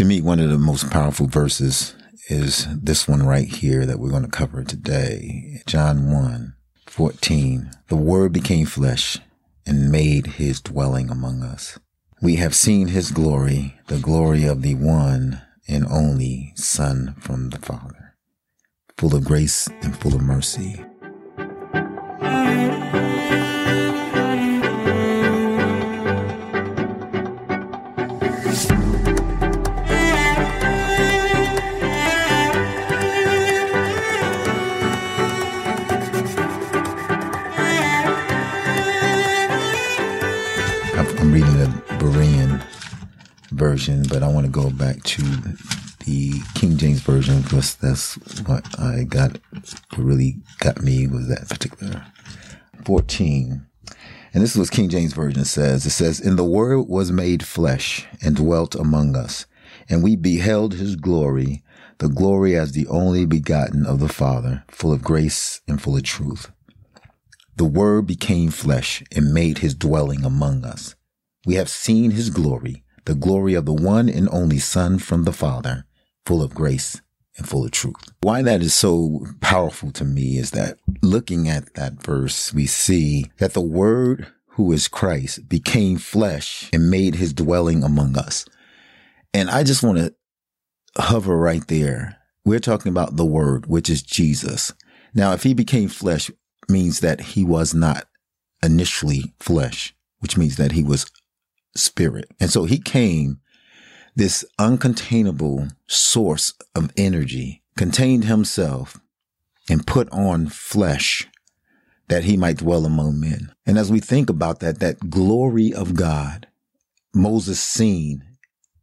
To me, one of the most powerful verses is this one right here that we're going to cover today. John 1:14. The Word became flesh and made his dwelling among us. We have seen his glory, the glory of the one and only Son from the Father, full of grace and full of mercy. I'm reading the Berean version, but I want to go back to the King James version because that's what I got. What really got me was that particular 14. And this is what King James version says. It says, "And the Word was made flesh and dwelt among us, and we beheld his glory, the glory as the only begotten of the Father, full of grace and full of truth." The Word became flesh and made his dwelling among us. We have seen his glory, the glory of the one and only Son from the Father, full of grace and full of truth. Why that is so powerful to me is that looking at that verse, we see that the Word, who is Christ, became flesh and made his dwelling among us. And I just want to hover right there. We're talking about the Word, which is Jesus. Now, if he became flesh, means that he was not initially flesh, which means that he was spirit. And so he came, this uncontainable source of energy, contained himself and put on flesh that he might dwell among men. And as we think about that glory of God, Moses seen,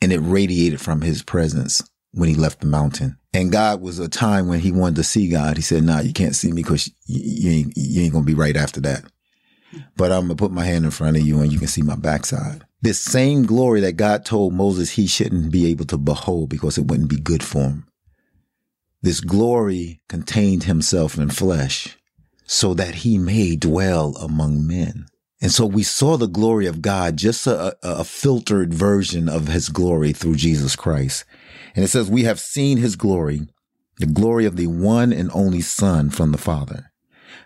and it radiated from his presence when he left the mountain. And God was a time when he wanted to see God. He said, "Nah, you can't see me because you ain't going to be right after that. But I'm going to put my hand in front of you and you can see my backside." This same glory that God told Moses he shouldn't be able to behold because it wouldn't be good for him. This glory contained himself in flesh so that he may dwell among men. And so we saw the glory of God, just a filtered version of his glory through Jesus Christ. And it says, we have seen his glory, the glory of the one and only Son from the Father,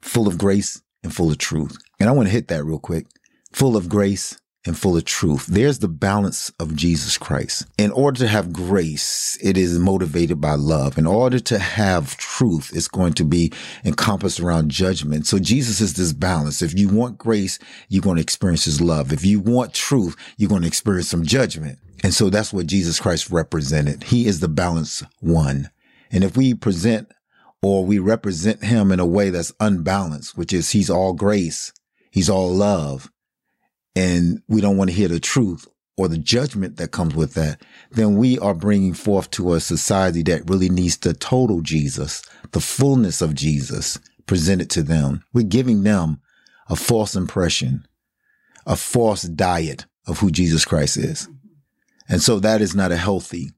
full of grace and full of truth. And I want to hit that real quick. Full of grace and full of truth. There's the balance of Jesus Christ. In order to have grace, it is motivated by love. In order to have truth, it's going to be encompassed around judgment. So Jesus is this balance. If you want grace, you're going to experience his love. If you want truth, you're going to experience some judgment. And so that's what Jesus Christ represented. He is the balanced one. And if we present or we represent him in a way that's unbalanced, which is he's all grace, he's all love, and we don't want to hear the truth or the judgment that comes with that, then we are bringing forth to a society that really needs the total Jesus, the fullness of Jesus presented to them. We're giving them a false impression, a false diet of who Jesus Christ is. And so that is not healthy.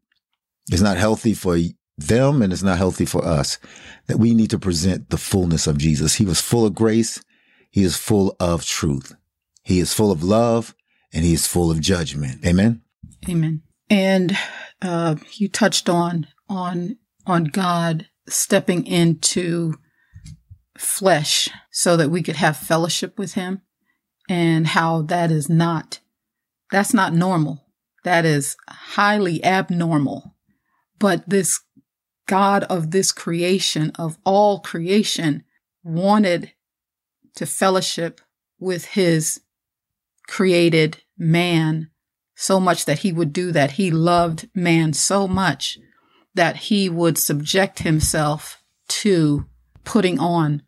It's not healthy for them and it's not healthy for us, that we need to present the fullness of Jesus. He was full of grace. He is full of truth. He is full of love and he is full of judgment. Amen. Amen. And you touched on God stepping into flesh so that we could have fellowship with him, and how that's not normal. That is highly abnormal. But this God of this creation, of all creation, wanted to fellowship with his created man so much that he would do that. He loved man so much that he would subject himself to putting on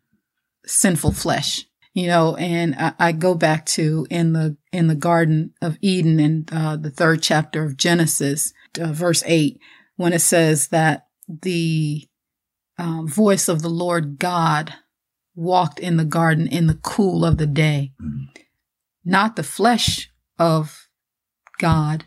sinful flesh. You know, and I go back to in the Garden of Eden in the third chapter of Genesis, verse 8, when it says that the voice of the Lord God walked in the garden in the cool of the day. Mm-hmm. Not the flesh of God,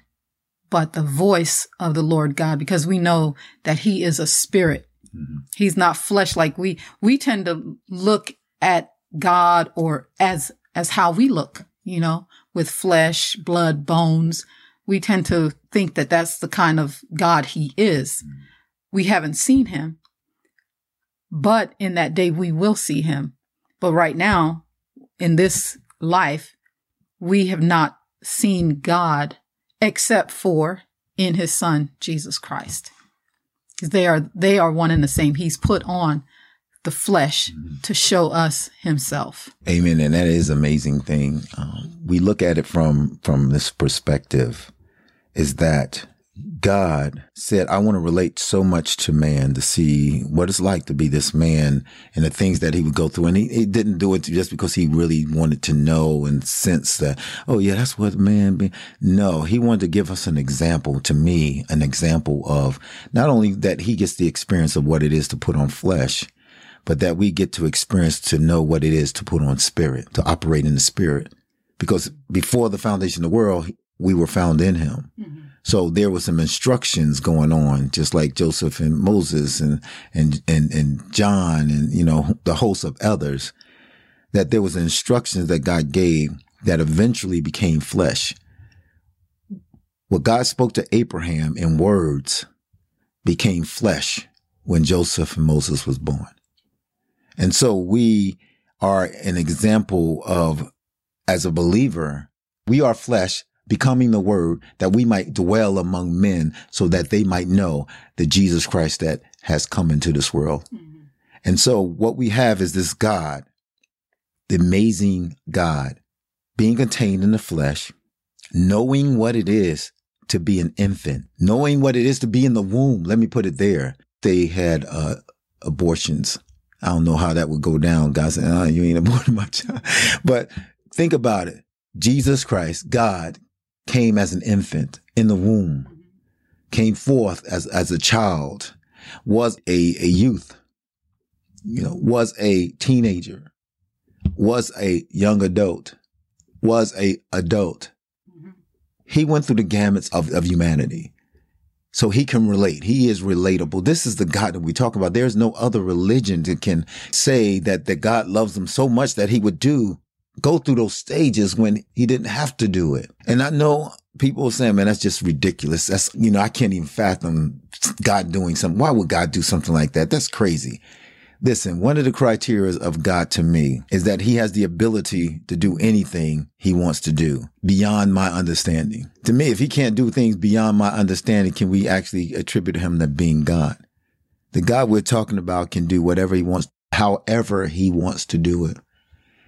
but the voice of the Lord God, because we know that he is a spirit. Mm-hmm. He's not flesh like we tend to look at God or as how we look, you know, with flesh, blood, bones, we tend to think that that's the kind of God he is. We haven't seen him, but in that day we will see him. But right now, in this life, we have not seen God except for in his son, Jesus Christ. They are one and the same. He's put on the flesh to show us himself. Amen. And that is an amazing thing. We look at it from this perspective is that God said, I want to relate so much to man to see what it's like to be this man and the things that he would go through. And he didn't do it just because he really wanted to know and sense that, oh yeah, that's what man be. No, he wanted to give us an example, to me, an example of not only that he gets the experience of what it is to put on flesh, but that we get to experience to know what it is to put on spirit, to operate in the spirit. Because before the foundation of the world, we were found in him. Mm-hmm. So there was some instructions going on, just like Joseph and Moses and John and, you know, the host of others, that there was instructions that God gave that eventually became flesh. What God spoke to Abraham in words became flesh when Joseph and Moses was born. And so we are an example of, as a believer, we are flesh becoming the word that we might dwell among men so that they might know the Jesus Christ that has come into this world. Mm-hmm. And so what we have is this God, the amazing God, being contained in the flesh, knowing what it is to be an infant, knowing what it is to be in the womb. Let me put it there. They had abortions. I don't know how that would go down. God said, oh, you ain't aborting my child. But think about it. Jesus Christ, God, came as an infant in the womb, came forth as a child, was a youth, you know, was a teenager, was a young adult, was a adult. He went through the gamuts of humanity. So he can relate. He is relatable. This is the God that we talk about. There's no other religion that can say that God loves them so much that he would go through those stages when he didn't have to do it. And I know people are saying, man, that's just ridiculous. That's, you know, I can't even fathom God doing something. Why would God do something like that? That's crazy. Listen, one of the criteria of God to me is that he has the ability to do anything he wants to do beyond my understanding. To me, if he can't do things beyond my understanding, can we actually attribute him to being God? The God we're talking about can do whatever he wants, however he wants to do it,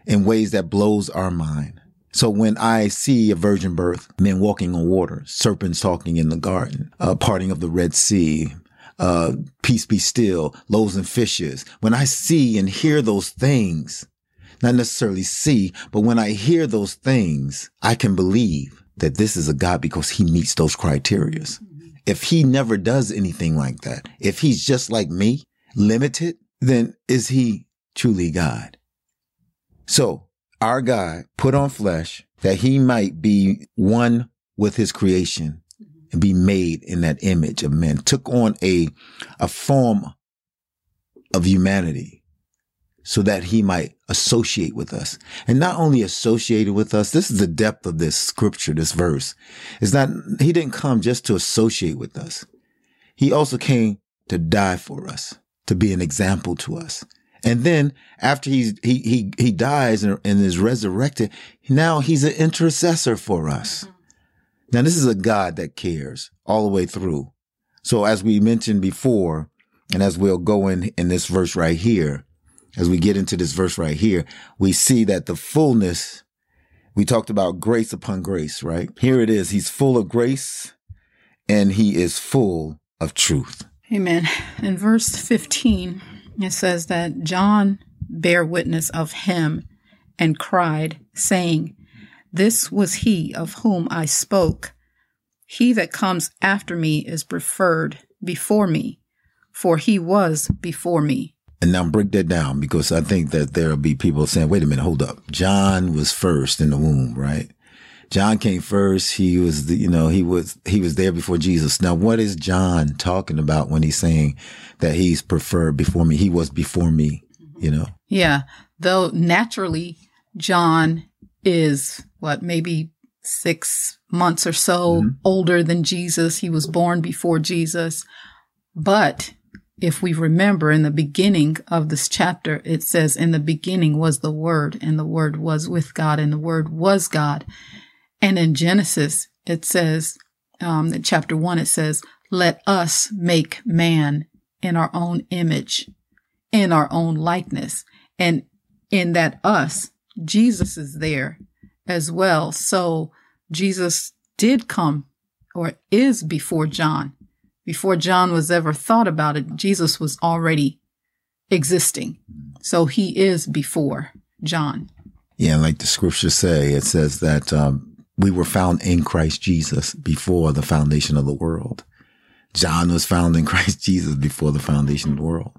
in ways that blows our mind. So when I see a virgin birth, men walking on water, serpents talking in the garden, parting of the Red Sea, peace be still, loaves and fishes. When I see and hear those things, not necessarily see, but when I hear those things, I can believe that this is a God because he meets those criteria. If he never does anything like that, if he's just like me, limited, then is he truly God? So our God put on flesh that he might be one with his creation and be made in that image of men, took on a form of humanity so that he might associate with us. And not only associated with us, this is the depth of this scripture, this verse. It's not, he didn't come just to associate with us. He also came to die for us, to be an example to us. And then after he dies and is resurrected, now he's an intercessor for us. Now, this is a God that cares all the way through. So as we mentioned before, and as we'll go in this verse right here, as we get into this verse right here, we see that the fullness, we talked about grace upon grace, right? Here it is. He's full of grace and he is full of truth. Amen. In verse 15, it says that John bare witness of him and cried, saying, "This was he of whom I spoke. He that comes after me is preferred before me, for he was before me." And now break that down, because I think that there'll be people saying, wait a minute, hold up. John was first in the womb, right? John came first. He was, you know, he was there before Jesus. Now, what is John talking about when he's saying that he's preferred before me? He was before me, you know? Yeah. Though naturally, John is maybe 6 months or so older than Jesus. He was born before Jesus. But if we remember in the beginning of this chapter, it says, in the beginning was the Word, and the Word was with God, and the Word was God. And in Genesis, it says, in chapter 1, it says, let us make man in our own image, in our own likeness. And in that us, Jesus is there as well. So Jesus did come, or is, before John. Before John was ever thought about it, Jesus was already existing. So he is before John. Yeah, like the scriptures say, it says that we were found in Christ Jesus before the foundation of the world. John was found in Christ Jesus before the foundation of the world.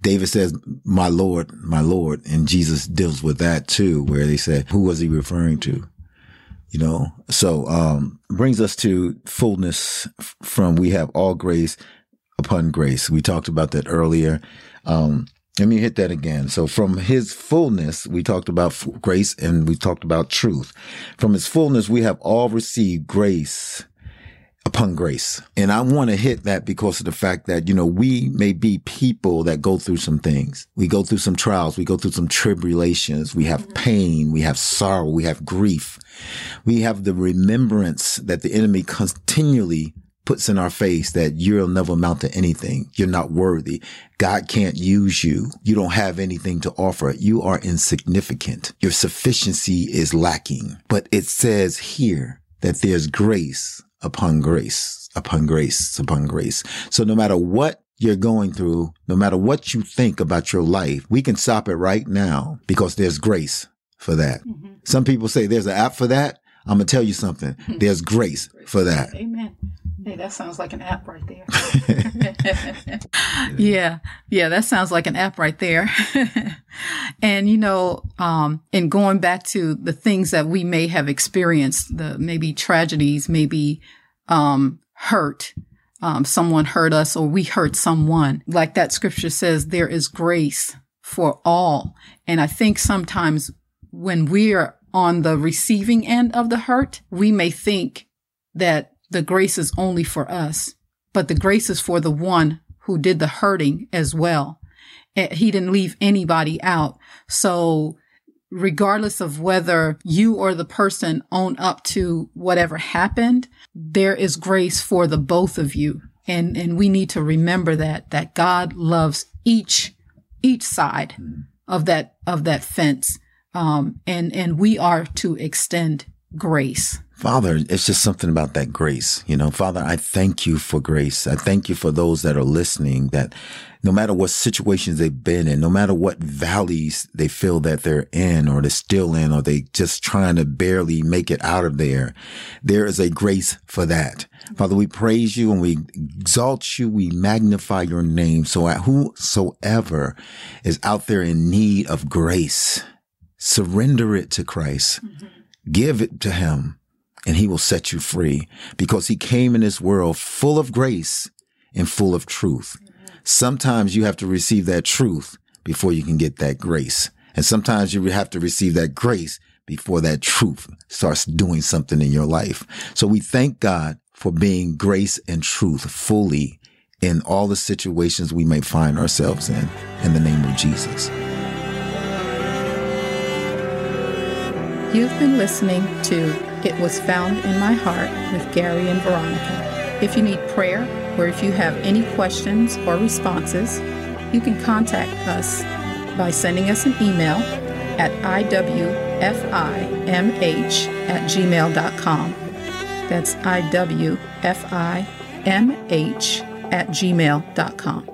David says, my Lord, my Lord. And Jesus deals with that too, where they said, who was he referring to? You know, so, brings us to fullness from we have all grace upon grace. We talked about that earlier. Let me hit that again. So from his fullness, we talked about grace and we talked about truth. From his fullness, we have all received grace upon grace. And I want to hit that because of the fact that, you know, we may be people that go through some things. We go through some trials. We go through some tribulations. We have pain. We have sorrow. We have grief. We have the remembrance that the enemy continually puts in our face that you'll never amount to anything. You're not worthy. God can't use you. You don't have anything to offer. You are insignificant. Your sufficiency is lacking. But it says here that there's grace upon grace, upon grace, upon grace. So no matter what you're going through, no matter what you think about your life, we can stop it right now because there's grace for that. Mm-hmm. Some people say there's an app for that. I'm going to tell you something. There's grace for that. Amen. Hey, that sounds like an app right there. Yeah. Yeah, that sounds like an app right there. And, you know, and going back to the things that we may have experienced, the maybe tragedies, maybe hurt, someone hurt us or we hurt someone. Like that scripture says, there is grace for all. And I think sometimes when we are on the receiving end of the hurt, we may think that the grace is only for us, but the grace is for the one who did the hurting as well. He didn't leave anybody out. So regardless of whether you or the person own up to whatever happened, there is grace for the both of you. And we need to remember that God loves each side of that fence. And we are to extend grace. Father, it's just something about that grace. You know, Father, I thank you for grace. I thank you for those that are listening, that no matter what situations they've been in, no matter what valleys they feel that they're in or they're still in, or they just trying to barely make it out of there, there is a grace for that. Father, we praise you and we exalt you. We magnify your name. So whosoever is out there in need of grace, surrender it to Christ. Mm-hmm. Give it to him, and he will set you free, because he came in this world full of grace and full of truth. Mm-hmm. Sometimes you have to receive that truth before you can get that grace. And sometimes you have to receive that grace before that truth starts doing something in your life. So we thank God for being grace and truth fully in all the situations we may find ourselves in the name of Jesus. You've been listening to It Was Found in My Heart with Gary and Veronica. If you need prayer or if you have any questions or responses, you can contact us by sending us an email at IWFIMH@gmail.com. That's IWFIMH@gmail.com.